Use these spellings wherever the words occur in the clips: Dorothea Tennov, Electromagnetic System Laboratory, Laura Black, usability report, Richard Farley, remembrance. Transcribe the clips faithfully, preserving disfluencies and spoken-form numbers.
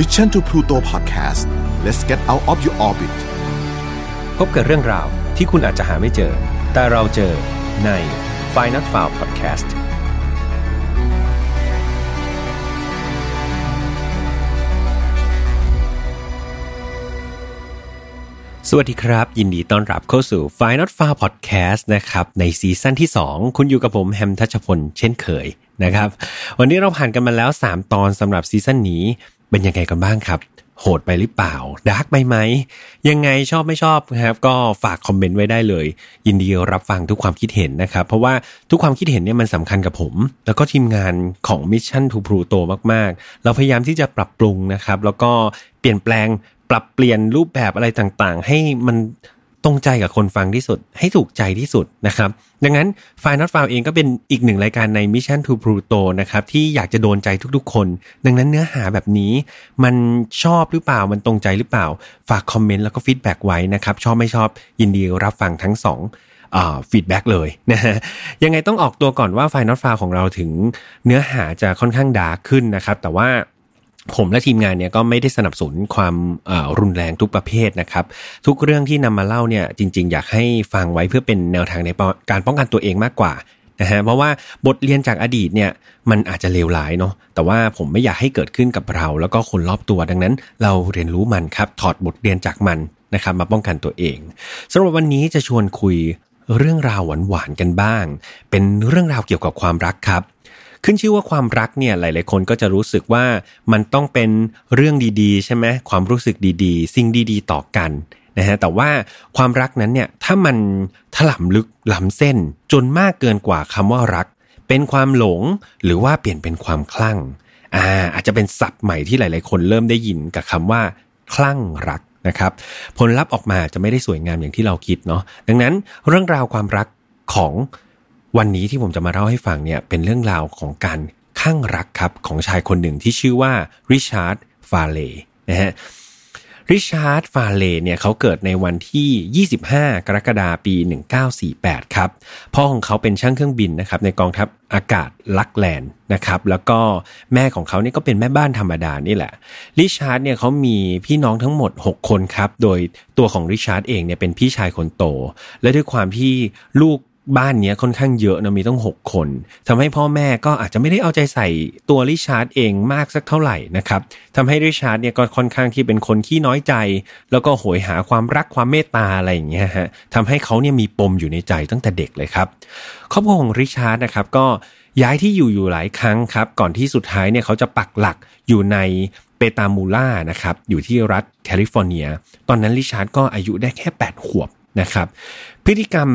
Mission to Pluto Podcast Let's get out of your orbit พบกับเรื่องราวที่คุณอาจจะหาไม่เจอแต่เราเจอใน Final File Podcastสวัสดีครับยินดีต้อนรับเข้าสู่ Final File Podcast นะครับในซีซั่นที่สองคุณอยู่กับผมแฮมทัชพลเช่นเคยนะครับวันนี้เราผ่านกันมาแล้วสามตอนสำหรับซีซั่นนี้เป็นยังไงกันบ้างครับโหดไปหรือเปล่าดาร์กไปไหมยังไงชอบไม่ชอบครับก็ฝากคอมเมนต์ไว้ได้เลยยินดีรับฟังทุกความคิดเห็นนะครับเพราะว่าทุกความคิดเห็นเนี่ยมันสำคัญกับผมแล้วก็ทีมงานของ Mission to Pluto มากๆเราพยายามที่จะปรับปรุงนะครับแล้วก็เปลี่ยนแปลงปรับเปลี่ยนรูปแบบอะไรต่างๆให้มันตรงใจกับคนฟังที่สุดให้ถูกใจที่สุดนะครับดังนั้น Final File เองก็เป็นอีกหนึ่งรายการใน Mission to Pluto นะครับที่อยากจะโดนใจทุกๆคนดังนั้นเนื้อหาแบบนี้มันชอบหรือเปล่ามันตรงใจหรือเปล่าฝากคอมเมนต์แล้วก็ฟีดแบคไว้นะครับชอบไม่ชอบยินดีรับฟังทั้งสองอ่าฟีดแบคเลยนะฮะยังไงต้องออกตัวก่อนว่า Final File ของเราถึงเนื้อหาจะค่อนข้างดาร์กขึ้นนะครับแต่ว่าผมและทีมงานเนี่ยก็ไม่ได้สนับสนุนความรุนแรงทุกประเภทนะครับทุกเรื่องที่นำมาเล่าเนี่ยจริงๆอยากให้ฟังไว้เพื่อเป็นแนวทางในการป้องกันตัวเองมากกว่านะฮะเพราะว่าบทเรียนจากอดีตเนี่ยมันอาจจะเลวร้ายเนาะแต่ว่าผมไม่อยากให้เกิดขึ้นกับเราแล้วก็คนรอบตัวดังนั้นเราเรียนรู้มันครับถอดบทเรียนจากมันนะครับมาป้องกันตัวเองสำหรับวันนี้จะชวนคุยเรื่องราวหวานๆกันบ้างเป็นเรื่องราวเกี่ยวกับความรักครับขึ้นชื่อว่าความรักเนี่ยหลายๆคนก็จะรู้สึกว่ามันต้องเป็นเรื่องดีๆใช่ไหมความรู้สึกดีๆสิ่งดีๆต่อกันนะฮะแต่ว่าความรักนั้นเนี่ยถ้ามันถล่ำลึกล้ำเส้นจนมากเกินกว่าคำว่ารักเป็นความหลงหรือว่าเปลี่ยนเป็นความคลั่งอ่าอาจจะเป็นศัพท์ใหม่ที่หลายๆคนเริ่มได้ยินกับคำว่าคลั่งรักนะครับผลลัพธ์ออกมาจะไม่ได้สวยงามอย่างที่เราคิดเนาะดังนั้นเรื่องราวความรักของวันนี้ที่ผมจะมาเล่าให้ฟังเนี่ยเป็นเรื่องราวของการคลั่งรักครับของชายคนหนึ่งที่ชื่อว่าริชาร์ดฟาเลย์นะฮะริชาร์ดฟาเลย์เนี่ยเขาเกิดในวันที่ยี่สิบห้ากรกฎาคมปีหนึ่งพันเก้าร้อยสี่สิบแปดครับพ่อของเขาเป็นช่างเครื่องบินนะครับในกองทัพอากาศลักแลนด์นะครับแล้วก็แม่ของเขาเนี่ยก็เป็นแม่บ้านธรรมดานี่แหละริชาร์ดเนี่ยเขามีพี่น้องทั้งหมดหกคนครับโดยตัวของริชาร์ดเองเนี่ยเป็นพี่ชายคนโตและด้วยความที่ลูกบ้านเนี้ยค่อนข้างเยอะนะมีต้องหกคนทำให้พ่อแม่ก็อาจจะไม่ได้เอาใจใส่ตัวริชาร์ดเองมากสักเท่าไหร่นะครับทำให้ริชาร์ดเนี่ยก็ค่อนข้างที่เป็นคนขี้น้อยใจแล้วก็โหยหาความรักความเมตตาอะไรอย่างเงี้ยฮะทำให้เขาเนี่ยมีปมอยู่ในใจตั้งแต่เด็กเลยครับครอบครัวของริชาร์ดนะครับก็ย้ายที่อยู่อยู่หลายครั้งครับก่อนที่สุดท้ายเนี่ยเขาจะปักหลักอยู่ในเปตามูล่านะครับอยู่ที่รัฐแคลิฟอร์เนียตอนนั้นริชาร์ดก็อายุได้แค่แปดขวบนะครับพฤติกรรม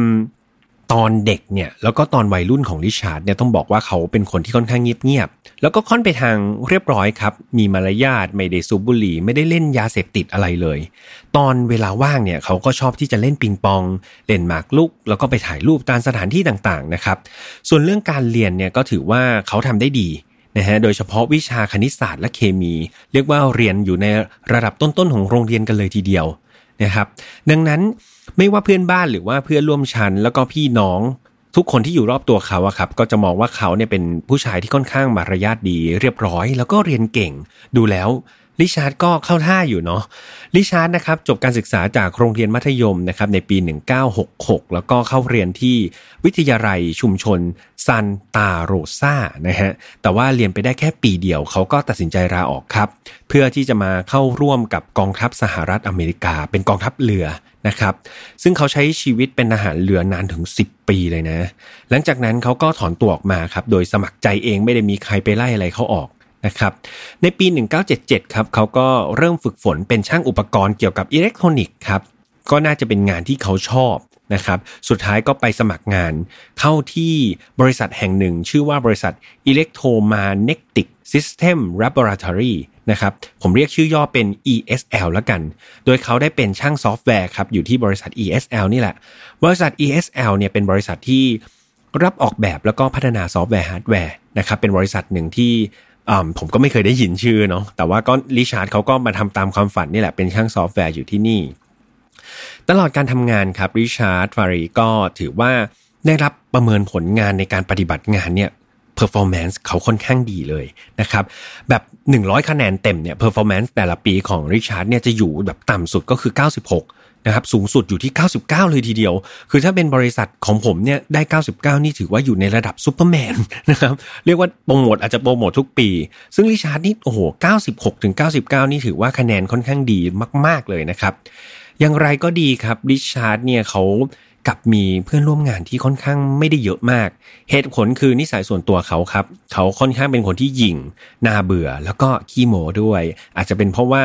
ตอนเด็กเนี่ยแล้วก็ตอนวัยรุ่นของริชาร์ดเนี่ยต้องบอกว่าเขาเป็นคนที่ค่อนข้างเงียบๆแล้วก็ค่อนไปทางเรียบร้อยครับมีมารยาทไม่ได้สูบบุหรี่ไม่ได้เล่นยาเสพติดอะไรเลยตอนเวลาว่างเนี่ยเขาก็ชอบที่จะเล่นปิงปองเล่นหมากรุกแล้วก็ไปถ่ายรูปตามสถานที่ต่างๆนะครับส่วนเรื่องการเรียนเนี่ยก็ถือว่าเขาทำได้ดีนะฮะโดยเฉพาะวิชาคณิตศาสตร์และเคมีเรียกว่าเรียนอยู่ในระดับต้นๆของโรงเรียนกันเลยทีเดียวนะครับดังนั้นไม่ว่าเพื่อนบ้านหรือว่าเพื่อนร่วมชั้นแล้วก็พี่น้องทุกคนที่อยู่รอบตัวเขาอะครับก็จะมองว่าเขาเนี่ยเป็นผู้ชายที่ค่อนข้างมารยาทดีเรียบร้อยแล้วก็เรียนเก่งดูแล้วริชาร์ดก็เข้าท่าอยู่เนาะริชาร์ดนะครับจบการศึกษาจากโรงเรียนมัธยมนะครับในปีหนึ่งพันเก้าร้อยหกสิบหกแล้วก็เข้าเรียนที่วิทยาลัยชุมชนซันตาโรซานะฮะแต่ว่าเรียนไปได้แค่ปีเดียวเขาก็ตัดสินใจลาออกครับเพื่อที่จะมาเข้าร่วมกับกองทัพสหรัฐอเมริกาเป็นกองทัพเรือนะครับซึ่งเขาใช้ชีวิตเป็นทหารเรือนานถึงสิบปีเลยนะหลังจากนั้นเขาก็ถอนตัวออกมาครับโดยสมัครใจเองไม่ได้มีใครไปไล่อะไรเขาออกนะครับในปีหนึ่งพันเก้าร้อยเจ็ดสิบเจ็ดครับเขาก็เริ่มฝึกฝนเป็นช่างอุปกรณ์เกี่ยวกับอิเล็กทรอนิกส์ครับก็น่าจะเป็นงานที่เขาชอบนะครับสุดท้ายก็ไปสมัครงานเข้าที่บริษัทแห่งหนึ่งชื่อว่าบริษัท Electromagnetic System Laboratory นะครับผมเรียกชื่อย่อเป็น อี เอส แอล ละกันโดยเขาได้เป็นช่างซอฟต์แวร์ครับอยู่ที่บริษัท อี เอส แอล นี่แหละบริษัท อี เอส แอล เนี่ยเป็นบริษัทที่รับออกแบบแล้วก็พัฒนาซอฟต์แวร์ฮาร์ดแวร์นะครับเป็นบริษัทหนึ่งที่ผมก็ไม่เคยได้ยินชื่อเนาะแต่ว่าก็ริชาร์ดเขาก็มาทำตามความฝันนี่แหละเป็นช่างซอฟต์แวร์อยู่ที่นี่ตลอดการทำงานครับริชาร์ดฟารีก็ถือว่าได้รับประเมินผลงานในการปฏิบัติงานเนี่ย performance เขาค่อนข้างดีเลยนะครับแบบหนึ่งร้อยคะแนนเต็มเนี่ย performance แต่ละปีของริชาร์ดเนี่ยจะอยู่แบบต่ำสุดก็คือเก้าสิบหกนะครับสูงสุดอยู่ที่เก้าสิบเก้าเลยทีเดียวคือถ้าเป็นบริษัทของผมเนี่ยได้เก้าสิบเก้านี่ถือว่าอยู่ในระดับซุปเปอร์แมนนะครับเรียกว่าโปรโมทอาจจะโปรโมททุกปีซึ่งริชาร์ดนี่โอ้โหเก้าสิบหกถึงเก้าสิบเก้านี่ถือว่าคะแนนค่อนข้างดีมากๆเลยนะครับอย่างไรก็ดีครับริชาร์ดเนี่ยเขากับมีเพื่อนร่วมงานที่ค่อนข้างไม่ได้เยอะมากเหตุผลคือนิสัยส่วนตัวเขาครับเขาค่อนข้างเป็นคนที่หยิ่งน่าเบื่อแล้วก็ขี้โม้ด้วยอาจจะเป็นเพราะว่า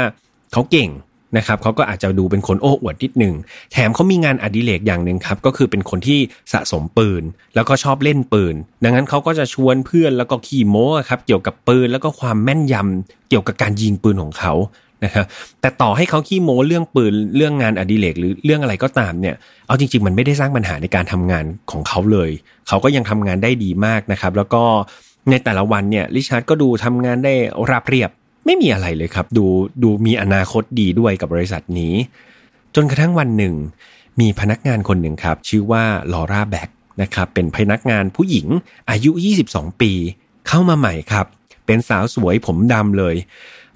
เขาเก่งนะครับเขาก็อาจจะดูเป็นคนโอ้อวดนิดหนึ่งแถมเขามีงานอดิเรกอย่างหนึ่งครับก็คือเป็นคนที่สะสมปืนแล้วก็ชอบเล่นปืนดังนั้นเขาก็จะชวนเพื่อนแล้วก็ขี้โม้ครับเกี่ยวกับปืนแล้วก็ความแม่นยำเกี่ยวกับการยิงปืนของเขานะครับแต่ต่อให้เขาขี้โม้เรื่องปืนเรื่องงานอดิเรกหรือเรื่องอะไรก็ตามเนี่ยเอาจริงๆมันไม่ได้สร้างปัญหาในการทำงานของเขาเลยเขาก็ยังทำงานได้ดีมากนะครับแล้วก็ในแต่ละวันเนี่ยริชาร์ดก็ดูทำงานได้ราบเรียบไม่มีอะไรเลยครับดูดูมีอนาคตดีด้วยกับบริษัทนี้จนกระทั่งวันหนึ่งมีพนักงานคนหนึ่งครับชื่อว่าลอร่าแบ็กนะครับเป็นพนักงานผู้หญิงอายุยี่สิบสองปีเข้ามาใหม่ครับเป็นสาวสวยผมดำเลย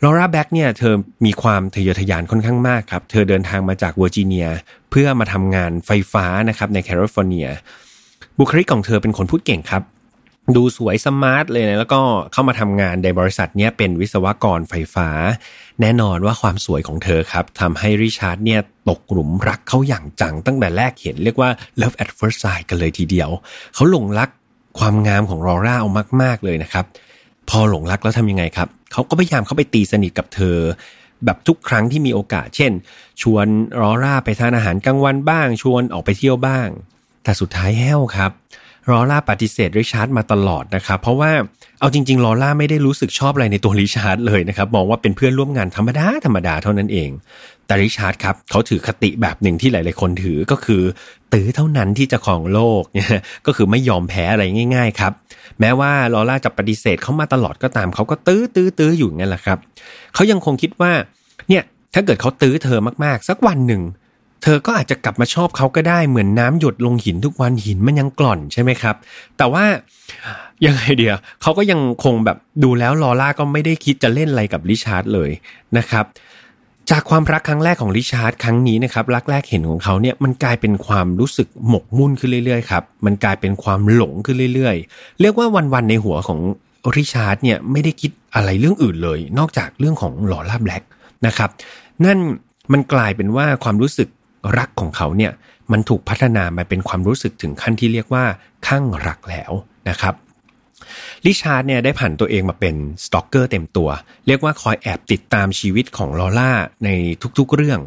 ลอร่าแบ็กเนี่ยเธอมีความทะเยอทะยานค่อนข้างมากครับเธอเดินทางมาจากเวอร์จิเนียเพื่อมาทำงานไฟฟ้านะครับในแคลิฟอร์เนียบุคลิกของเธอเป็นคนพูดเก่งครับดูสวยสมาร์ทเลยนะแล้วก็เข้ามาทำงานในบริษัทเนี้ยเป็นวิศวกรไฟฟ้าแน่นอนว่าความสวยของเธอครับทำให้ริชาร์ดเนี่ยตกหลุมรักเขาอย่างจังตั้งแต่แรกเห็นเรียกว่า love at first sight กันเลยทีเดียวเขาหลงรักความงามของลอร่าเอามากๆเลยนะครับพอหลงรักแล้วทำยังไงครับเขาก็พยายามเข้าไปตีสนิทกับเธอแบบทุกครั้งที่มีโอกาสเช่นชวนลอร่าไปทานอาหารกลางวันบ้างชวนออกไปเที่ยวบ้างแต่สุดท้ายแห้วครับลอร่าปฏิเสธริชาร์ดมาตลอดนะครับเพราะว่าเอาจริงๆลอร่าไม่ได้รู้สึกชอบอะไรในตัวริชาร์ดเลยนะครับมองว่าเป็นเพื่อนร่วมงานธรรมดาธรรมดาเท่านั้นเองแต่ริชาร์ดครับเขาถือคติแบบหนึ่งที่หลายๆคนถือก็คือตื้อเท่านั้นที่จะครองโลกเนี่ยก็คือไม่ยอมแพ้อะไรง่ายๆครับแม้ว่าลอร่าจะปฏิเสธเขามาตลอดก็ตามเขาก็ตื้อตื้อตื้ออยู่งั้นแหละครับเขายังคงคิดว่าเนี่ยถ้าเกิดเขาตื้อเธอมากๆสักวันหนึ่งเธอก็อาจจะกลับมาชอบเขาก็ได้เหมือนน้ำหยดลงหินทุกวันหินมันยังกร่อนใช่ไหมครับแต่ว่ายังไงเดียวเขาก็ยังคงแบบดูแล้วลอร่าก็ไม่ได้คิดจะเล่นอะไรกับริชาร์ดเลยนะครับจากความรักครั้งแรกของริชาร์ดครั้งนี้นะครับรักแรกเห็นของเขาเนี่ยมันกลายเป็นความรู้สึกหมกมุ่นขึ้นเรื่อยๆครับมันกลายเป็นความหลงขึ้นเรื่อยๆเรียกว่าวันๆในหัวของริชาร์ดเนี่ยไม่ได้คิดอะไรเรื่องอื่นเลยนอกจากเรื่องของลอร่าแบล็กนะครับนั่นมันกลายเป็นว่าความรู้สึกรักของเขาเนี่ยมันถูกพัฒนามาเป็นความรู้สึกถึงขั้นที่เรียกว่าคลั่งรักแล้วนะครับริชาร์ดเนี่ยได้ผ่านตัวเองมาเป็นสตอกเกอร์เต็มตัวเรียกว่าคอยแอบติดตามชีวิตของลอร่าในทุกๆเรื่อง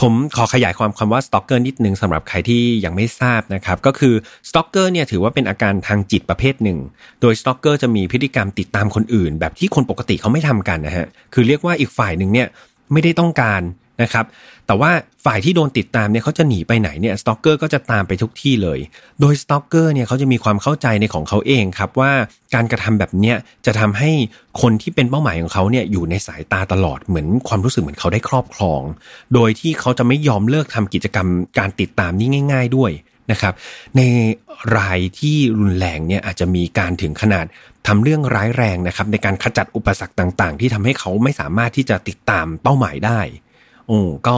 ผมขอขยายความคำว่าสตอกเกอร์นิดนึงสำหรับใครที่ยังไม่ทราบนะครับก็คือสตอกเกอร์เนี่ยถือว่าเป็นอาการทางจิตประเภทหนึ่งโดยสตอกเกอร์จะมีพฤติกรรมติดตามคนอื่นแบบที่คนปกติเขาไม่ทำกันนะฮะคือเรียกว่าอีกฝ่ายนึงเนี่ยไม่ได้ต้องการนะครับแต่ว่าฝ่ายที่โดนติดตามเนี่ยเขาจะหนีไปไหนเนี่ยสตอกเกอร์ก็จะตามไปทุกที่เลยโดยสตอกเกอร์เนี่ยเขาจะมีความเข้าใจในของเขาเองครับว่าการกระทำแบบเนี้ยจะทำให้คนที่เป็นเป้าหมายของเขาเนี่ยอยู่ในสายตาตลอดเหมือนความรู้สึกเหมือนเขาได้ครอบครองโดยที่เขาจะไม่ยอมเลิกทำกิจกรรมการติดตามนี้ง่ายๆด้วยนะครับในรายที่รุนแรงเนี่ยอาจจะมีการถึงขนาดทำเรื่องร้ายแรงนะครับในการขจัดอุปสรรคต่างๆที่ทำให้เขาไม่สามารถที่จะติดตามเป้าหมายได้โอ้ก็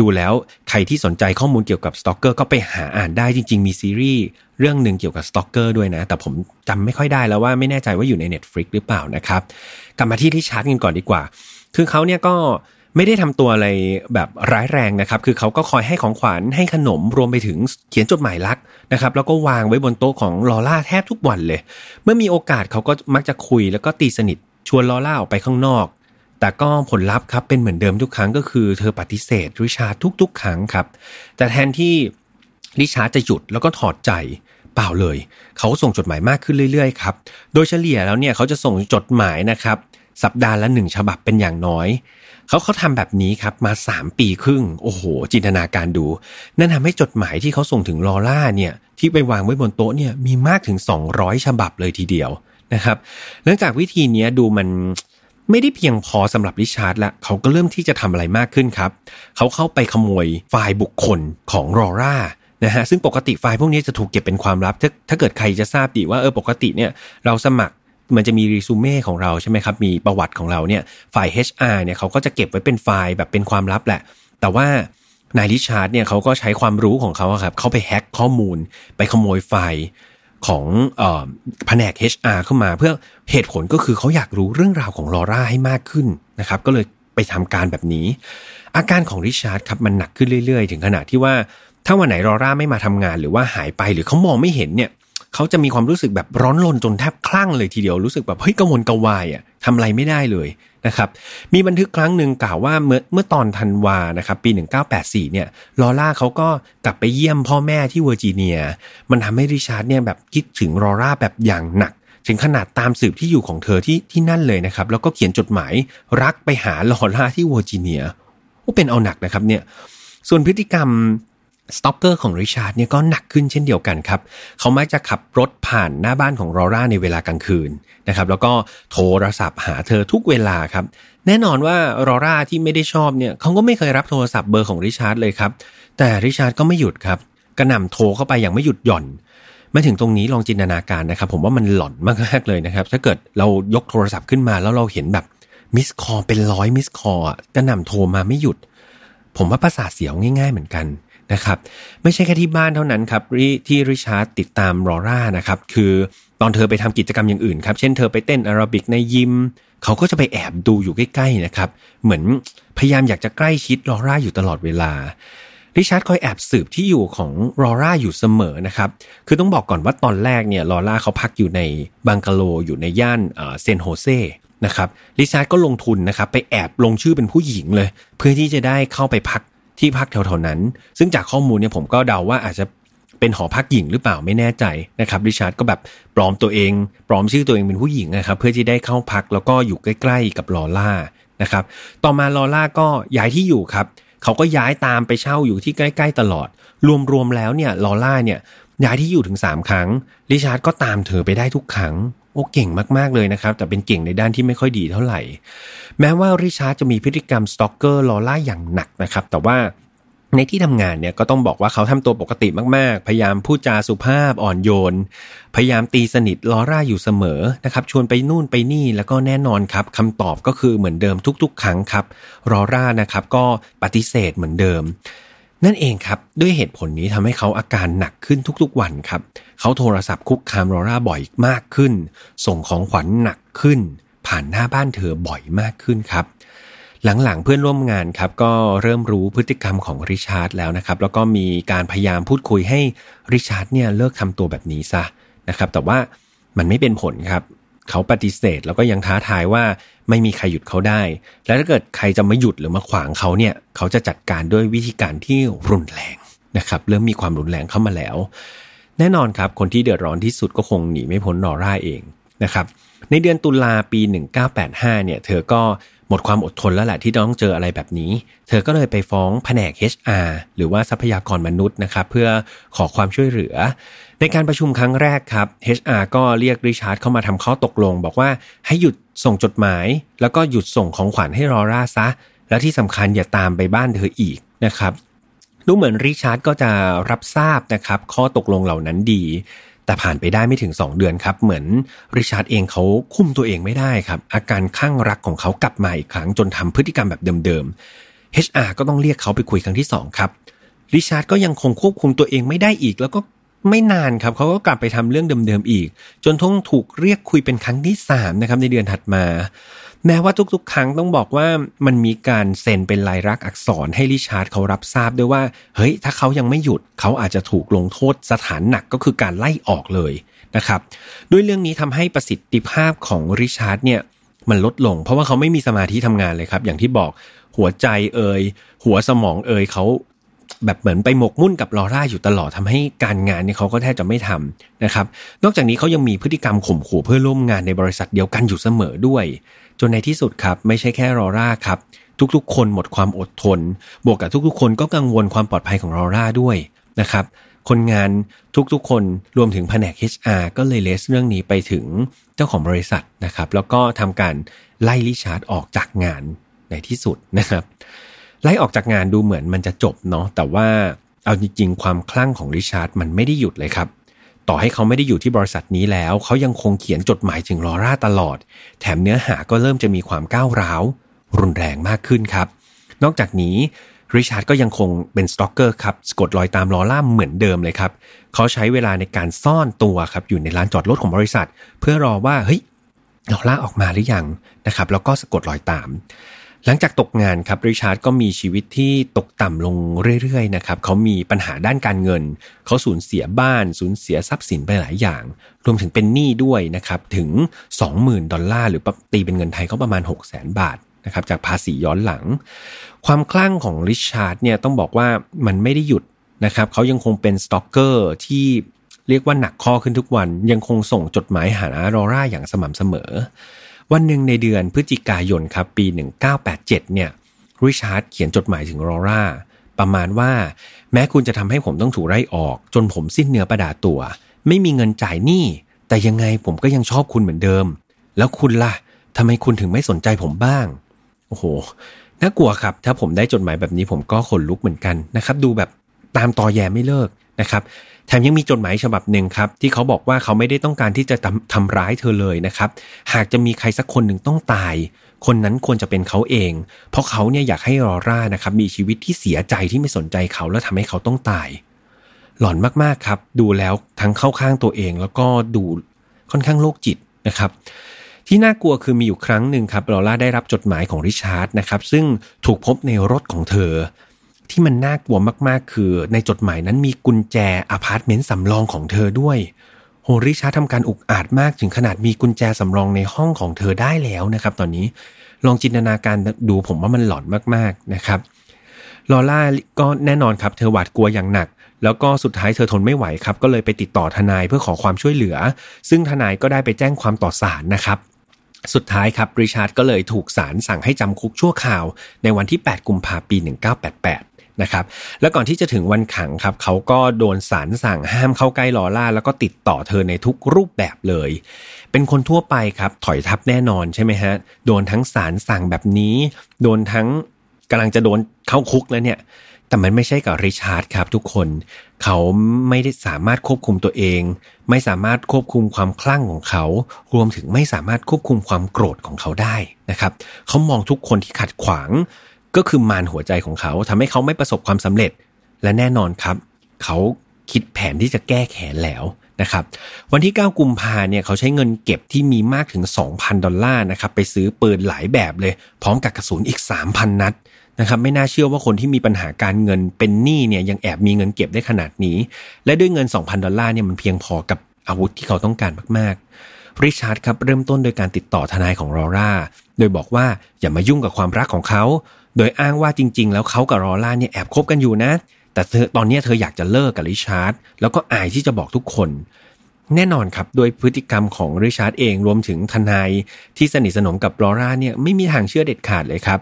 ดูแล้วใครที่สนใจข้อมูลเกี่ยวกับสตอกเกอร์ก็ไปหาอ่านได้จริงๆมีซีรีส์เรื่องหนึ่งเกี่ยวกับสตอกเกอร์ด้วยนะแต่ผมจำไม่ค่อยได้แล้วว่าไม่แน่ใจว่าอยู่ใน Netflix หรือเปล่านะครับกลับมาที่ริชาร์ดกันก่อนดีกว่าคือเขาเนี่ยก็ไม่ได้ทำตัวอะไรแบบร้ายแรงนะครับคือเขาก็คอยให้ของขวัญให้ขนมรวมไปถึงเขียนจดหมายรักนะครับแล้วก็วางไว้บนโต๊ะของลอร่าแทบทุกวันเลยเมื่อมีโอกาสเขาก็มักจะคุยแล้วก็ตีสนิทชวนลอร่าออกไปข้างนอกแต่ก็ผลลัพธ์ครับเป็นเหมือนเดิมทุกครั้งก็คือเธอปฏิเสธริชาร์ดทุกๆครั้งครับแต่แทนที่ริชาร์ดจะหยุดแล้วก็ถอดใจเปล่าเลยเขาส่งจดหมายมากขึ้นเรื่อยๆครับโดยเฉลี่ยแล้วเนี่ยเขาจะส่งจดหมายนะครับสัปดาห์ละหนึ่งฉบับเป็นอย่างน้อยเขาเขาทำแบบนี้ครับมาสามปีครึ่งโอ้โหจินตนาการดูนั่นทำให้จดหมายที่เขาส่งถึงลอร่าเนี่ยที่ไปวางไว้บนโต๊ะเนี่ยมีมากถึงสองร้อยฉบับเลยทีเดียวนะครับเนื่องจากวิธีนี้ดูมันไม่ได้เพียงพอสำหรับริชาร์ดละเขาก็เริ่มที่จะทำอะไรมากขึ้นครับเขาเข้าไปขโมยไฟล์บุคคลของลอร่านะฮะซึ่งปกติไฟล์พวกนี้จะถูกเก็บเป็นความลับถ้าถ้าเกิดใครจะทราบดีว่าเออปกติเนี่ยเราสมัคร มันจะมีรีซูเม่ของเราใช่ไหมครับมีประวัติของเราเนี่ยฝ่าย เอช อาร์ เนี่ยเขาก็จะเก็บไว้เป็นไฟล์แบบเป็นความลับแหละแต่ว่านายริชาร์ดเนี่ยเขาก็ใช้ความรู้ของเขาครับเขาไปแฮ็กข้อมูลไปขโมยไฟล์ของเอ่อแผนก เอช อาร์ เข้ามาเพื่อเหตุผลก็คือเขาอยากรู้เรื่องราวของลอร่าให้มากขึ้นนะครับก็เลยไปทำการแบบนี้อาการของริชาร์ดครับมันหนักขึ้นเรื่อยๆถึงขนาดที่ว่าถ้าวันไหนลอร่าไม่มาทำงานหรือว่าหายไปหรือเขามองไม่เห็นเนี่ยเขาจะมีความรู้สึกแบบร้อนรนจนแทบคลั่งเลยทีเดียวรู้สึกแบบเฮ้ยกังวลกังวายอ่ะทำอะไรไม่ได้เลยนะครับมีบันทึกครั้งหนึ่งกล่าวว่าเมื่อเมื่อตอนธันวานะครับปีหนึ่งพันเก้าร้อยแปดสิบสี่เนี่ยลอร่าเขาก็กลับไปเยี่ยมพ่อแม่ที่เวอร์จิเนียมันทำให้ริชาร์ดเนี่ยแบบคิดถึงลอร่าแบบอย่างหนักถึงขนาดตามสืบที่อยู่ของเธอที่ที่นั่นเลยนะครับแล้วก็เขียนจดหมายรักไปหาลอร่าที่เวอร์จิเนียก็เป็นเอาหนักนะครับเนี่ยส่วนพฤติกรรมสต็อกเกอร์ของริชาร์ดเนี่ยก็หนักขึ้นเช่นเดียวกันครับเขามักจะขับรถผ่านหน้าบ้านของลอร่าในเวลากลางคืนนะครับแล้วก็โทรศัพท์หาเธอทุกเวลาครับแน่นอนว่าลอร่าที่ไม่ได้ชอบเนี่ยเขาก็ไม่เคยรับโทรศัพท์เบอร์ของริชาร์ดเลยครับแต่ริชาร์ดก็ไม่หยุดครับกระหน่ำโทรเข้าไปอย่างไม่หยุดหย่อนมาถึงตรงนี้ลองจินตนาการนะครับผมว่ามันหลอนมากๆเลยนะครับถ้าเกิดเรายกโทรศัพท์ขึ้นมาแล้วเราเห็นแบบมิสคอลเป็นร้อยมิสคอลกระหน่ำโทรมาไม่หยุดผมว่าประสาทเสียวง่ายๆเหมือนกันนะครับไม่ใช่แค่ที่บ้านเท่านั้นครับที่ริชาร์ดติดตามลอร่านะครับคือตอนเธอไปทำกิจกรรมอย่างอื่นครับเช่นเธอไปเต้นแอโรบิกในยิมเขาก็จะไปแอบดูอยู่ใกล้ๆนะครับเหมือนพยายามอยากจะใกล้ชิดลอร่าอยู่ตลอดเวลาริชาร์ดคอยแอบสืบที่อยู่ของลอร่าอยู่เสมอนะครับคือต้องบอกก่อนว่าตอนแรกเนี่ยลอร่าเขาพักอยู่ในบังกะโลอยู่ในย่านเอ่อเซนโฮเซนะครับริชาร์ดก็ลงทุนนะครับไปแอบลงชื่อเป็นผู้หญิงเลยเพื่อที่จะได้เข้าไปพักที่พักแถวๆนั้นซึ่งจากข้อมูลเนี่ยผมก็เดาว่าอาจจะเป็นหอพักหญิงหรือเปล่าไม่แน่ใจนะครับริชาร์ดก็แบบปลอมตัวเองปลอมชื่อตัวเองเป็นผู้หญิงนะครับเพื่อที่ได้เข้าพักแล้วก็อยู่ใกล้ๆกับลอร่านะครับต่อมาลอร่าก็ย้ายที่อยู่ครับเขาก็ย้ายตามไปเช่าอยู่ที่ใกล้ๆตลอดรวมๆแล้วเนี่ยลอร่าเนี่ยย้ายที่อยู่ถึงสามครั้งริชาร์ดก็ตามเธอไปได้ทุกครั้งโอ้เก่งมากๆเลยนะครับแต่เป็นเก่งในด้านที่ไม่ค่อยดีเท่าไหร่แม้ว่าริชาร์ดจะมีพฤติกรรมสตอกเกอร์ลอร่าอย่างหนักนะครับแต่ว่าในที่ทำงานเนี่ยก็ต้องบอกว่าเขาทำตัวปกติมากๆพยายามพูดจาสุภาพอ่อนโยนพยายามตีสนิทลอร่าอยู่เสมอนะครับชวนไปนู่นไปนี่แล้วก็แน่นอนครับคำตอบก็คือเหมือนเดิมทุกๆครั้งครับลอร่านะครับก็ปฏิเสธเหมือนเดิมนั่นเองครับด้วยเหตุผลนี้ทำให้เขาอาการหนักขึ้นทุกๆวันครับเขาโทรศัพท์คุกคามลอร่าบ่อยมากขึ้นส่งของขวัญหนักขึ้นผ่านหน้าบ้านเธอบ่อยมากขึ้นครับหลังๆเพื่อนร่วมงานครับก็เริ่มรู้พฤติกรรมของริชาร์ดแล้วนะครับแล้วก็มีการพยายามพูดคุยให้ริชาร์ดเนี่ยเลิกทำตัวแบบนี้ซะนะครับแต่ว่ามันไม่เป็นผลครับเขาปฏิเสธแล้วก็ยังท้าทายว่าไม่มีใครหยุดเขาได้และถ้าเกิดใครจะมาหยุดหรือมาขวางเขาเนี่ยเขาจะจัดการด้วยวิธีการที่รุนแรงนะครับเริ่มมีความรุนแรงเข้ามาแล้วแน่นอนครับคนที่เดือดร้อนที่สุดก็คงหนีไม่พ้นลอร่าเองนะครับในเดือนตุลาปีหนึ่งพันเก้าร้อยแปดสิบห้าเนี่ยเธอก็หมดความอดทนแล้วแหละที่ต้องเจออะไรแบบนี้เธอก็เลยไปฟ้องแผนก เอช อาร์ หรือว่าทรัพยากรมนุษย์นะครับเพื่อขอความช่วยเหลือในการประชุมครั้งแรกครับ เอช อาร์ ก็เรียกริชาร์ดเข้ามาทำข้อตกลงบอกว่าให้หยุดส่งจดหมายแล้วก็หยุดส่งของขวัญให้ลอร่าซะและที่สำคัญอย่าตามไปบ้านเธออีกนะครับดูเหมือนริชาร์ดก็จะรับทราบนะครับข้อตกลงเหล่านั้นดีแต่ผ่านไปได้ไม่ถึงสองเดือนครับเหมือนริชาร์ดเองเขาคุมตัวเองไม่ได้ครับอาการคลั่งรักของเขากลับมาอีกครั้งจนทำพฤติกรรมแบบเดิมๆ เอช อาร์ ก็ต้องเรียกเขาไปคุยครั้งที่สองครับริชาร์ดก็ยังคงควบคุมตัวเองไม่ได้อีกแล้วก็ไม่นานครับเขาก็กลับไปทำเรื่องเดิมๆอีกจนต้องถูกเรียกคุยเป็นครั้งที่สามนะครับในเดือนถัดมาแม้ว่าทุกๆครั้งต้องบอกว่ามันมีการเซ็นเป็นลายลักษณ์อักษรให้ริชาร์ดเขารับทราบด้วยว่าเฮ้ยถ้าเขายังไม่หยุดเขาอาจจะถูกลงโทษสถานหนักก็คือการไล่ออกเลยนะครับด้วยเรื่องนี้ทำให้ประสิทธิภาพของริชาร์ดเนี่ยมันลดลงเพราะว่าเขาไม่มีสมาธิทำงานเลยครับอย่างที่บอกหัวใจเอ่ยหัวสมองเอ่ยเขาแบบเหมือนไปหมกมุ่นกับลอร่าอยู่ตลอดทำให้การงานเนี่ยเขาก็แทบจะไม่ทำนะครับนอกจากนี้เขายังมีพฤติกรรมข่มขู่เพื่อนร่วมงานในบริษัทเดียวกันอยู่เสมอด้วยจนในที่สุดครับไม่ใช่แค่ลอร่าครับทุกๆคนหมดความอดทนบวกกับทุกๆคนก็กังวลความปลอดภัยของลอร่าด้วยนะครับคนงานทุกๆคนรวมถึงแผนก เอช อาร์ ก็เลยเลสเรื่องนี้ไปถึงเจ้าของบริษัทนะครับแล้วก็ทำการไล่ริชาร์ดออกจากงานในที่สุดนะครับไล่ออกจากงานดูเหมือนมันจะจบเนาะแต่ว่าเอาจริงๆความคลั่งของริชาร์ดมันไม่ได้หยุดเลยครับ ต่อให้เขาไม่ได้อยู่ที่บริษัทนี้แล้วเขายังคงเขียนจดหมายถึงลอร่าตลอดแถมเนื้อหาก็เริ่มจะมีความก้าวร้าวรุนแรงมากขึ้นครับนอกจากนี้ริชาร์ดก็ยังคงเป็นสตอกเกอร์ครับสะกดรอยตามลอร่าเหมือนเดิมเลยครับเขาใช้เวลาในการซ่อนตัวครับอยู่ในลานจอดรถของบริษัทเพื่อรอว่าเฮ้ยลอร่าออกมาหรือยังนะครับแล้วก็สะกดรอยตามหลังจากตกงานครับริชาร์ดก็มีชีวิตที่ตกต่ำลงเรื่อยๆนะครับเขามีปัญหาด้านการเงินเขาสูญเสียบ้านสูญเสียทรัพย์สินไปหลายอย่างรวมถึงเป็นหนี้ด้วยนะครับถึง สองหมื่น ดอลลาร์หรือตีเป็นเงินไทยก็ประมาณ หกแสน บาทนะครับจากภาษีย้อนหลังความคลั่งของริชาร์ดเนี่ยต้องบอกว่ามันไม่ได้หยุดนะครับเขายังคงเป็นสตอกเกอร์ที่เรียกว่าหนักข้อขึ้นทุกวันยังคงส่งจดหมายหาลอร่าอย่างสม่ำเสมอวันหนึ่งในเดือนพฤศจิกายนครับปีหนึ่งพันเก้าร้อยแปดสิบเจ็ดเนี่ยริชาร์ดเขียนจดหมายถึงลอร่าประมาณว่าแม้คุณจะทำให้ผมต้องถูกไล่ออกจนผมสิ้นเนื้อประดาตัวไม่มีเงินจ่ายหนี้แต่ยังไงผมก็ยังชอบคุณเหมือนเดิมแล้วคุณล่ะทำไมคุณถึงไม่สนใจผมบ้างโอ้โหน่ากลัวครับถ้าผมได้จดหมายแบบนี้ผมก็ขนลุกเหมือนกันนะครับดูแบบตามตอแยไม่เลิกนะครับแถมยังมีจดหมายฉบับหนึ่งครับที่เขาบอกว่าเขาไม่ได้ต้องการที่จะทำทำร้ายเธอเลยนะครับหากจะมีใครสักคนหนึ่งต้องตายคนนั้นควรจะเป็นเขาเองเพราะเขาเนี่ยอยากให้ลอร่านะครับมีชีวิตที่เสียใจที่ไม่สนใจเขาแล้วทำให้เขาต้องตายหลอนมากๆครับดูแล้วทั้งเข้าข้างตัวเองแล้วก็ดูค่อนข้างโรคจิตนะครับที่น่ากลัวคือมีอยู่ครั้งหนึ่งครับลอร่าได้รับจดหมายของริชาร์ดนะครับซึ่งถูกพบในรถของเธอที่มันน่ากลัวมากๆคือในจดหมายนั้นมีกุญแจอพาร์ตเมนต์สำรองของเธอด้วยโหริชาร์ดทำการอุกอาจมากถึงขนาดมีกุญแจสำรองในห้องของเธอได้แล้วนะครับตอนนี้ลองจินตนาการดูผมว่ามันหลอนมากๆนะครับลอร่าก็แน่นอนครับเธอหวาดกลัวอย่างหนักแล้วก็สุดท้ายเธอทนไม่ไหวครับก็เลยไปติดต่อทนายเพื่อขอความช่วยเหลือซึ่งทนายก็ได้ไปแจ้งความต่อศาลนะครับสุดท้ายครับริชาร์ดก็เลยถูกศาลสั่งให้จำคุกชั่วคราวในวันที่แปดกุมภาพันธ์ปีหนึ่งพันเก้าร้อยแปดสิบแปดนะครับและก่อนที่จะถึงวันขังครับเขาก็โดนศาลสั่งห้ามเข้าใกล้ลอร่าแล้วก็ติดต่อเธอในทุกรูปแบบเลยเป็นคนทั่วไปครับถอยทับแน่นอนใช่ไหมฮะโดนทั้งศาลสั่งแบบนี้โดนทั้งกำลังจะโดนเข้าคุกแล้วเนี่ยแต่มันไม่ใช่กับริชาร์ดครับทุกคนเขาไม่ได้สามารถควบคุมตัวเองไม่สามารถควบคุมความคลั่งของเขารวมถึงไม่สามารถควบคุมความโกรธของเขาได้นะครับเขามองทุกคนที่ขัดขวางก็คือมารหัวใจของเขาทำให้เขาไม่ประสบความสำเร็จและแน่นอนครับเขาคิดแผนที่จะแก้แค้นแล้วนะครับวันที่เก้ากุมภาพันธ์เนี่ยเขาใช้เงินเก็บที่มีมากถึง สองพัน ดอลลาร์นะครับไปซื้อปืนหลายแบบเลยพร้อมกับกระสุนอีก สามพัน นัดนะครับไม่น่าเชื่อว่าคนที่มีปัญหาการเงินเป็นหนี้เนี่ยยังแอบมีเงินเก็บได้ขนาดนี้และด้วยเงิน สองพัน ดอลลาร์เนี่ยมันเพียงพอกับอาวุธที่เขาต้องการมากๆริชาร์ดครับเริ่มต้นโดยการติดต่อทนายของลอร่าโดยบอกว่าอย่ามายุ่งกับความรักของเขาโดยอ้างว่าจริงๆแล้วเขากับลอร่าเนี่ยแอบคบกันอยู่นะแต่เธอตอนนี้เธออยากจะเลิกกับริชาร์ดแล้วก็อายที่จะบอกทุกคนแน่นอนครับโดยพฤติกรรมของริชาร์ดเองรวมถึงทนายที่สนิทสนมกับลอร่าเนี่ยไม่มีทางเชื่อเด็ดขาดเลยครับ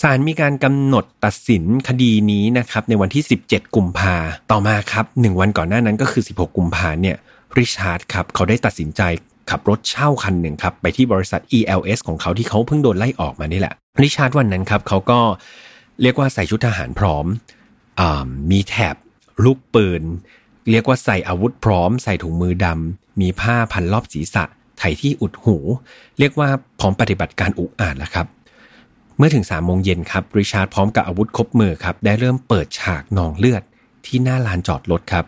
ศาลมีการกำหนดตัดสินคดีนี้นะครับในวันที่สิบเจ็ดกุมภาพันธ์ต่อมาครับหนึ่งวันก่อนหน้านั้นก็คือสิบหกกุมภาพันธ์เนี่ยริชาร์ดครับเขาได้ตัดสินใจขับรถเช่าคันหนึ่งครับไปที่บริษัท อี แอล เอส ของเขาที่เขาเพิ่งโดนไล่ออกมานี่แหละริชาร์ดวันนั้นครับเขาก็เรียกว่าใส่ชุดทหารพร้อมอ่ามีแถบลูกปืนเรียกว่าใส่อาวุธพร้อมใส่ถุงมือดำมีผ้าพันรอบศีรษะไถที่อุดหูเรียกว่าพร้อมปฏิบัติการอุกอาจแล้วครับเมื่อถึง สามโมงเย็นครับริชาร์ดพร้อมกับอาวุธครบมือครับได้เริ่มเปิดฉากนองเลือดที่หน้าลานจอดรถครับ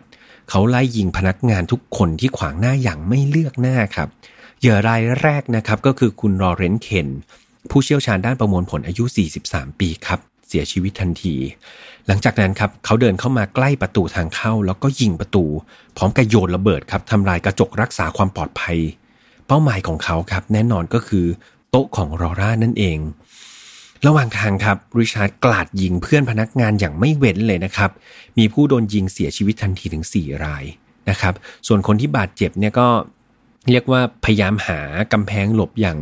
เขาไล่ยิงพนักงานทุกคนที่ขวางหน้าอย่างไม่เลือกหน้าครับเหยื่อรายแรกนะครับก็คือคุณลอเรนซ์เคนผู้เชี่ยวชาญด้านประมวลผลอายุสี่สิบสามปีครับเสียชีวิตทันทีหลังจากนั้นครับเขาเดินเข้ามาใกล้ประตูทางเข้าแล้วก็ยิงประตูพร้อมกับโยนระเบิดครับทำลายกระจกรักษาความปลอดภัยเป้าหมายของเขาครับแน่นอนก็คือโต๊ะของลอร่านั่นเองระหว่างทางครับริชาร์ดกราดยิงเพื่อนพนักงานอย่างไม่เว้นเลยนะครับมีผู้โดนยิงเสียชีวิตทันทีถึงสี่รายนะครับส่วนคนที่บาดเจ็บเนี่ยก็เรียกว่าพยายามหากำแพงหลบอย่าง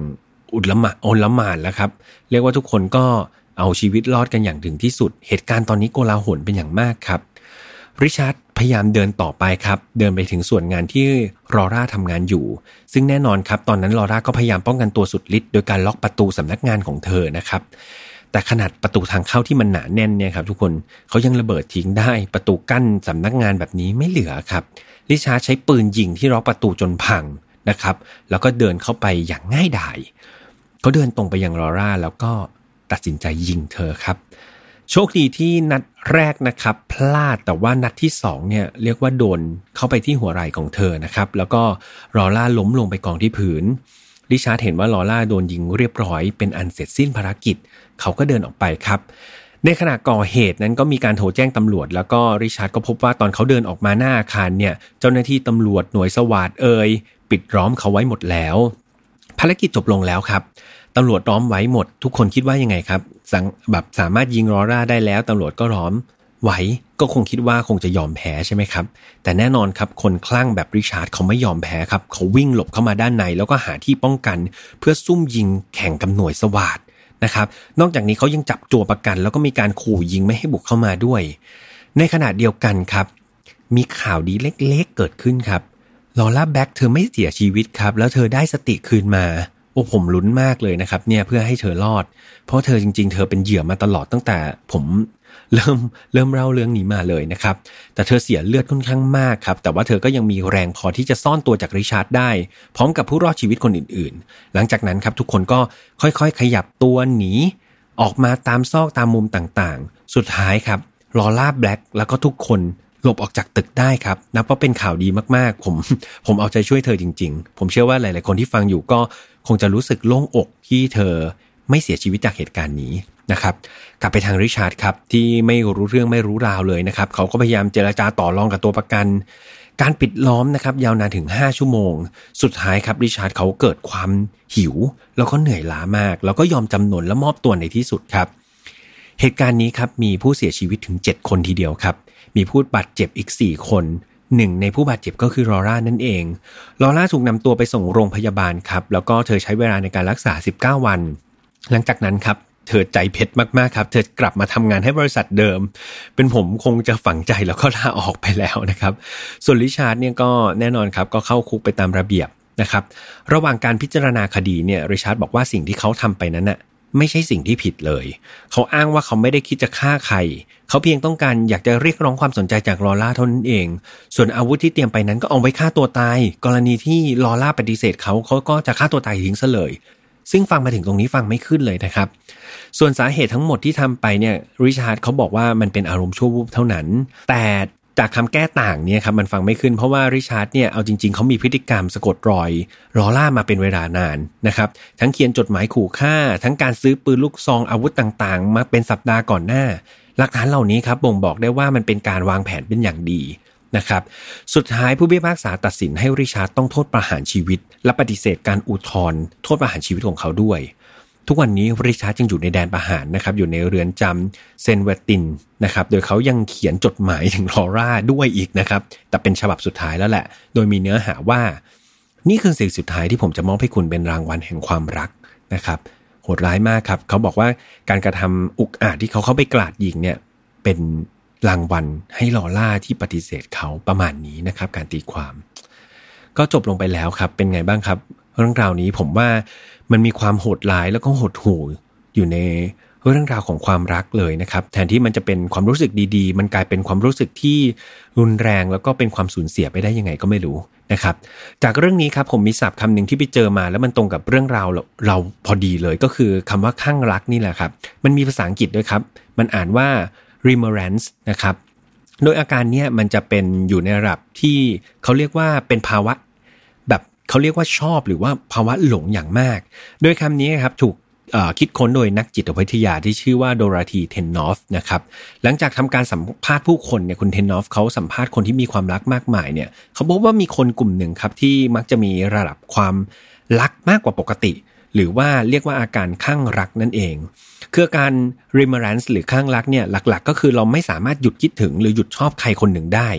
อุลมะอลหม่านแล้วครับเรียกว่าทุกคนก็เอาชีวิตรอดกันอย่างถึงที่สุดเหตุการณ์ตอนนี้โกลาหลเป็นอย่างมากครับริชาร์ดพยายามเดินต่อไปครับเดินไปถึงส่วนงานที่ลอร่าทำงานอยู่ซึ่งแน่นอนครับตอนนั้นลอร่าก็พยายามป้องกันตัวสุดฤทธิ์โดยการล็อกประตูสำนักงานของเธอนะครับแต่ขนาดประตูทางเข้าที่มันหนาแน่นเนี่ยครับทุกคนเขายังระเบิดทิ้งได้ประตูกั้นสำนักงานแบบนี้ไม่เหลือครับ ริชาร์ดใช้ปืนยิงที่ล็อกประตูจนพังนะครับแล้วก็เดินเข้าไปอย่างง่ายดายเขาเดินตรงไปยังลอร่าแล้วก็ตัดสินใจยิงเธอครับโชคดีที่นัดแรกนะครับพลาดแต่ว่านัดที่สองเนี่ยเรียกว่าโดนเข้าไปที่หัวไหล่ของเธอนะครับแล้วก็ลอร่าล้มลงไปกองที่พื้นริชาร์ดเห็นว่าลอร่าโดนยิงเรียบร้อยเป็นอันเสร็จสิ้นภารกิจเขาก็เดินออกไปครับในขณะก่อเหตุนั้นก็มีการโทรแจ้งตำรวจแล้วก็ริชาร์ดก็พบว่าตอนเขาเดินออกมาหน้าอาคารเนี่ยเจ้าหน้าที่ตำรวจหน่วยสวาทเอ่ยปิดล้อมเขาไว้หมดแล้วภารกิจจบลงแล้วครับตำรวจล้อมไว้หมดทุกคนคิดว่ายังไงครับแบบสามารถยิงลอร่าได้แล้วตำรวจก็ล้อมไว้ก็คงคิดว่าคงจะยอมแพ้ใช่ไหมครับแต่แน่นอนครับคนคลั่งแบบริชาร์ดเขาไม่ยอมแพ้ครับเขาวิ่งหลบเข้ามาด้านในแล้วก็หาที่ป้องกันเพื่อซุ่มยิงแข่งกับหน่วยสวาทนะครับนอกจากนี้เขายังจับตัวประกันแล้วก็มีการขู่ยิงไม่ให้บุกเข้ามาด้วยในขณะเดียวกันครับมีข่าวดีเล็กๆเกิดขึ้นครับลอร่าแบ็คเธอไม่เสียชีวิตครับแล้วเธอได้สติคืนมาโอ้ผมลุ้นมากเลยนะครับเนี่ยเพื่อให้เธอรอดเพราะเธอจริงๆเธอเป็นเหยื่อมาตลอดตั้งแต่ผมเริ่มเริ่มเล่าเรื่องนี้มาเลยนะครับแต่เธอเสียเลือดค่อนข้างมากครับแต่ว่าเธอก็ยังมีแรงพอที่จะซ่อนตัวจากริชาร์ดได้พร้อมกับผู้รอดชีวิตคนอื่นๆหลังจากนั้นครับทุกคนก็ค่อยๆขยับตัวหนีออกมาตามซอกตามมุมต่างๆสุดท้ายครับลอร่าแบล็คแล้วก็ทุกคนหลบออกจากตึกได้ครับนับว่าเป็นข่าวดีมากๆผมผมเอาใจช่วยเธอจริงๆผมเชื่อว่าหลายๆคนที่ฟังอยู่ก็คงจะรู้สึกโล่งอกที่เธอไม่เสียชีวิตจากเหตุการณ์นี้นะครับกลับไปทางริชาร์ดครับที่ไม่รู้เรื่องไม่รู้ราวเลยนะครับเขาก็พยายามเจรจาต่อรองกับตัวประกันการปิดล้อมนะครับยาวนานถึงห้าชั่วโมงสุดท้ายครับริชาร์ดเขาเกิดความหิวแล้วก็เหนื่อยล้ามากแล้วก็ยอมจำนนและมอบตัวในที่สุดครับเหตุการณ์นี้ครับมีผู้เสียชีวิตถึงเจ็ดคนทีเดียวครับมีผู้บาดเจ็บอีกสี่คนหนึ่งในผู้บาดเจ็บก็คือลอร่านั่นเองลอร่าถูกนำตัวไปส่งโรงพยาบาลครับแล้วก็เธอใช้เวลาในการรักษาสิบเก้าวันหลังจากนั้นครับเธอใจเผ็ดมากๆครับเธอกลับมาทำงานให้บริษัทเดิมเป็นผมคงจะฝังใจแล้วก็ลาออกไปแล้วนะครับส่วนริชาร์ดเนี่ยก็แน่นอนครับก็เข้าคุกไปตามระเบียบนะครับระหว่างการพิจารณาคดีเนี่ยริชาร์ดบอกว่าสิ่งที่เขาทำไปนั้นน่ะไม่ใช่สิ่งที่ผิดเลยเขาอ้างว่าเขาไม่ได้คิดจะฆ่าใครเขาเพียงต้องการอยากจะเรียกร้องความสนใจจากลอร่าเท่านั้นเองส่วนอาวุธที่เตรียมไปนั้นก็เอาไว้ฆ่าตัวตายกรณีที่ลอร่าปฏิเสธเขาเขาก็จะฆ่าตัวตายทิ้งซะเลยซึ่งฟังมาถึงตรงนี้ฟังไม่ขึ้นเลยนะครับส่วนสาเหตุทั้งหมดที่ทำไปเนี่ยริชาร์ดเขาบอกว่ามันเป็นอารมณ์ชั่ววูบเท่านั้นแต่จากคำแก้ต่างเนี่ยครับมันฟังไม่ขึ้นเพราะว่าริชาร์ดเนี่ยเอาจริงๆเขามีพฤติกรรมสะกดรอยลอร่ามาเป็นเวลานานนะครับทั้งเขียนจดหมายขู่ฆ่าทั้งการซื้อปืนลูกซองอาวุธต่างๆมาเป็นสัปดาห์ก่อนหน้าหลักฐานเหล่านี้ครับบ่งบอกได้ว่ามันเป็นการวางแผนเป็นอย่างดีนะครับสุดท้ายผู้พิพากษาตัดสินให้ริชาร์ดต้องโทษประหารชีวิตและปฏิเสธการอุทธรณ์โทษประหารชีวิตของเขาด้วยทุกวันนี้ริชาร์ดจึงอยู่ในแดนประหารนะครับอยู่ในเรือนจำเซนเวตินนะครับโดยเขายังเขียนจดหมายถึงลอร่าด้วยอีกนะครับแต่เป็นฉบับสุดท้ายแล้วแหละโดยมีเนื้อหาว่านี่คือสิ่งสุดท้ายที่ผมจะมอบให้คุณเป็นรางวัลแห่งความรักนะครับโหดร้ายมากครับเขาบอกว่าการกระทำอุกอาจที่เขาเข้าไปกราดยิงเนี่ยเป็นรางวัลให้ลอร่าที่ปฏิเสธเขาประมาณนี้นะครับการตีความก็จบลงไปแล้วครับเป็นไงบ้างครับเรื่องราวนี้ผมว่ามันมีความโหดร้ายแล้วก็โหดหู่อยู่ในเรื่องราวของความรักเลยนะครับแทนที่มันจะเป็นความรู้สึกดีๆมันกลายเป็นความรู้สึกที่รุนแรงแล้วก็เป็นความสูญเสียไปได้ยังไงก็ไม่รู้นะครับจากเรื่องนี้ครับผมมีศัพท์คำหนึ่งที่ไปเจอมาแล้วมันตรงกับเรื่องราวเราพอดีเลยก็คือคำว่าข้างรักนี่แหละครับมันมีภาษาอังกฤษด้วยครับมันอ่านว่า remembrance นะครับโดยอาการเนี้ยมันจะเป็นอยู่ในระดับที่เขาเรียกว่าเป็นภาวะแบบเขาเรียกว่าชอบหรือว่าภาวะหลงอย่างมากโดยคำนี้ครับถูกคิดค้นโดยนักจิตวิทยาที่ชื่อว่าโดราธีเทนนอฟนะครับหลังจากทำการสัมภาษณ์ผู้คนเนี่ยคุณเทนนอฟเขาสัมภาษณ์คนที่มีความรักมากมายเนี่ยเขาพบว่ามีคนกลุ่มหนึ่งครับที่มักจะมีระดับความรักมากกว่าปกติหรือว่าเรียกว่าอาการข้างรักนั่นเองคือการ remembrance หรือข้างรักเนี่ยหลักๆก็คือเราไม่สามารถหยุดคิดถึงหรือหยุดชอบใครคนหนึ่งได้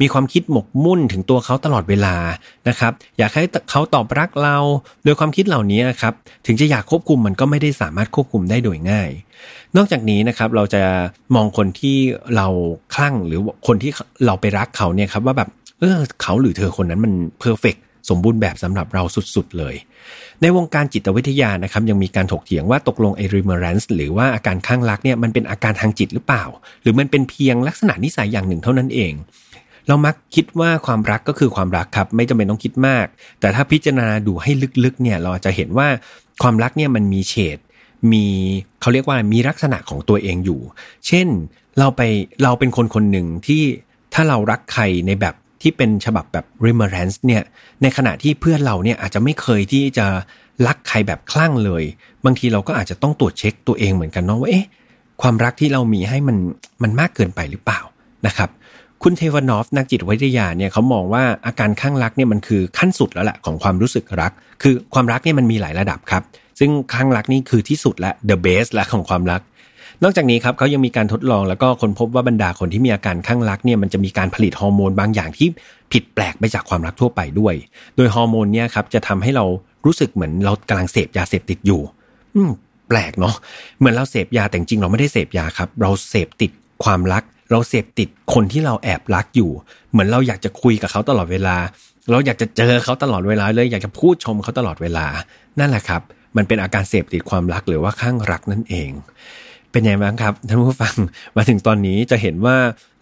มีความคิดหมกมุ่นถึงตัวเขาตลอดเวลานะครับอยากให้เขาตอบรักเราโดยความคิดเหล่านี้นะครับถึงจะอยากควบคุมมันก็ไม่ได้สามารถควบคุมได้โดยง่ายนอกจากนี้นะครับเราจะมองคนที่เราคลั่งหรือคนที่เราไปรักเขาเนี่ยครับว่าแบบเออเขาหรือเธอคนนั้นมันเพอร์เฟคสมบูรณ์แบบสำหรับเราสุดๆเลยในวงการจิตวิทยานะครับยังมีการถกเถียงว่าตกลงไอ้ remembrance หรือว่าอาการข้างรักเนี่ยมันเป็นอาการทางจิตหรือเปล่าหรือมันเป็นเพียงลักษณะนิสัยอย่างหนึ่งเท่านั้นเอง เรามักคิดว่าความรักก็คือความรักครับไม่จำเป็นต้องคิดมากแต่ถ้าพิจารณาดูให้ลึกๆเนี่ยเราจะเห็นว่าความรักเนี่ยมันมีเฉดมีเขาเรียกว่ามีลักษณะของตัวเองอยู่เช่นเราไปเราเป็นคนคนหนึ่งที่ถ้าเรารักใครในแบบที่เป็นฉบับแบบ remembrance เนี่ยในขณะที่เพื่อนเราเนี่ยอาจจะไม่เคยที่จะรักใครแบบคลั่งเลยบางทีเราก็อาจจะต้องตรวจเช็คตัวเองเหมือนกันเนาะว่าเอ๊ะความรักที่เรามีให้มันมันมากเกินไปหรือเปล่านะครับคุณเทวานอฟนักจิตวิทยาเนี่ยเขามองว่าอาการคลั่งรักเนี่ยมันคือขั้นสุดแล้วล่ะของความรู้สึกรักคือความรักเนี่ยมันมีหลายระดับครับซึ่งคลั่งรักนี่คือที่สุดละ the best ละของความรักนอกจากนี้ครับเขายังมีการทดลองแล้วก็ค้นพบว่าบรรดาคนที่มีอาการคลั่งรักเนี่ยมันจะมีการผลิตฮอร์โมนบางอย่างที่ผิดแปลกไปจากความรักทั่วไปด้วยโดยฮอร์โมนเนี่ยครับจะทำให้เรารู้สึกเหมือนเรากำลังเสพยาเสพติดอยู่แปลกเนาะเหมือนเราเสพยาแต่จริงเราไม่ได้เสพยาครับเราเสพติดความรักเราเสพติดคนที่เราแอบรักอยู่เหมือนเราอยากจะคุยกับเขาตลอดเวลาเราอยากจะเจอเขาตลอดเวลาเลยอยากจะพูดชมเขาตลอดเวลานั่นแหละครับมันเป็นอาการเสพติดความรักหรือว่าคลั่งรักนั่นเองเป็นไงบ้างครับท่านผู้ฟังมาถึงตอนนี้จะเห็นว่า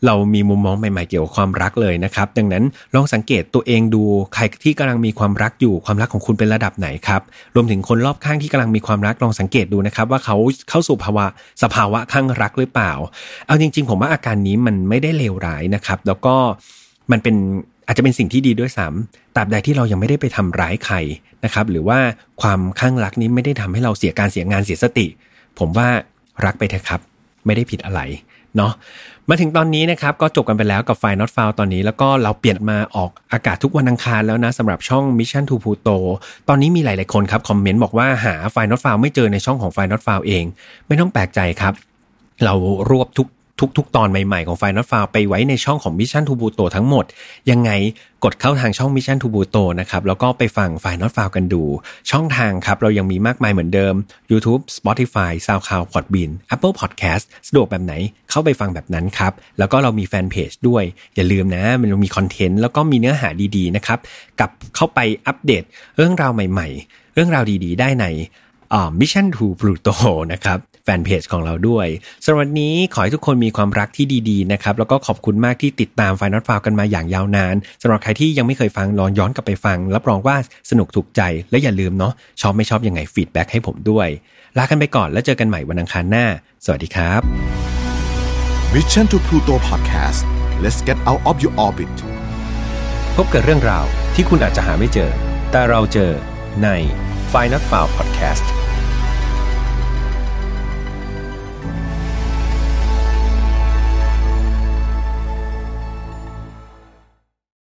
เรามีมุมมองใหม่ๆเกี่ยวกับความรักเลยนะครับดังนั้นลองสังเกตตัวเองดูใครที่กำลังมีความรักอยู่ความรักของคุณเป็นระดับไหนครับรวมถึงคนรอบข้างที่กำลังมีความรักลองสังเกตดูนะครับว่าเขาเข้าสู่ภาวะสภาวะคลั่งรักหรือเปล่าเอาจริงๆผมว่าอาการนี้มันไม่ได้เลวร้ายนะครับแล้วก็มันเป็นอาจจะเป็นสิ่งที่ดีด้วยซ้ำตราบใดที่เรายังไม่ได้ไปทำร้ายใครนะครับหรือว่าความคลั่งรักนี้ไม่ได้ทำให้เราเสียการเสียงานเสียสติผมว่ารักไปเถอะครับไม่ได้ผิดอะไรเนาะมาถึงตอนนี้นะครับก็จบกันไปแล้วกับ File Not Found ตอนนี้แล้วก็เราเปลี่ยนมาออกอากาศทุกวันอังคารแล้วนะสำหรับช่อง Mission to Pluto ตอนนี้มีหลายๆคนครับคอมเมนต์บอกว่าหา File Not Found ไม่เจอในช่องของ File Not Found เองไม่ต้องแปลกใจครับเรารวบทุกทุกๆตอนใหม่ๆของ File Not Found ไปไว้ในช่องของ Mission to Pluto ทั้งหมดยังไงกดเข้าทางช่อง Mission to Pluto นะครับแล้วก็ไปฟัง File Not Found กันดูช่องทางครับเรายังมีมากมายเหมือนเดิม YouTube Spotify SoundCloud Podbean Apple Podcast สะดวกแบบไหนเข้าไปฟังแบบนั้นครับแล้วก็เรามีแฟนเพจด้วยอย่าลืมนะมันมีคอนเทนต์แล้วก็มีเนื้อหาดีๆนะครับกับเข้าไปอัปเดตเรื่องราวใหม่ๆเรื่องราวดีๆได้ในอ่า Mission to Pluto นะครับแฟนเพจของเราด้วยสำหรับวันนี้ขอให้ทุกคนมีความรักที่ดีๆนะครับแล้วก็ขอบคุณมากที่ติดตาม File Not Found กันมาอย่างยาวนานสำหรับใครที่ยังไม่เคยฟังลองย้อนกลับไปฟังรับรองว่าสนุกถูกใจและอย่าลืมเนาะชอบไม่ชอบยังไงฟีดแบ็กให้ผมด้วยลากันไปก่อนแล้วเจอกันใหม่วันอังคารหน้าสวัสดีครับ Mission to Pluto Podcast Let's get out of your orbit พบกับเรื่องราวที่คุณอาจจะหาไม่เจอแต่เราเจอในFile Not Found Podcast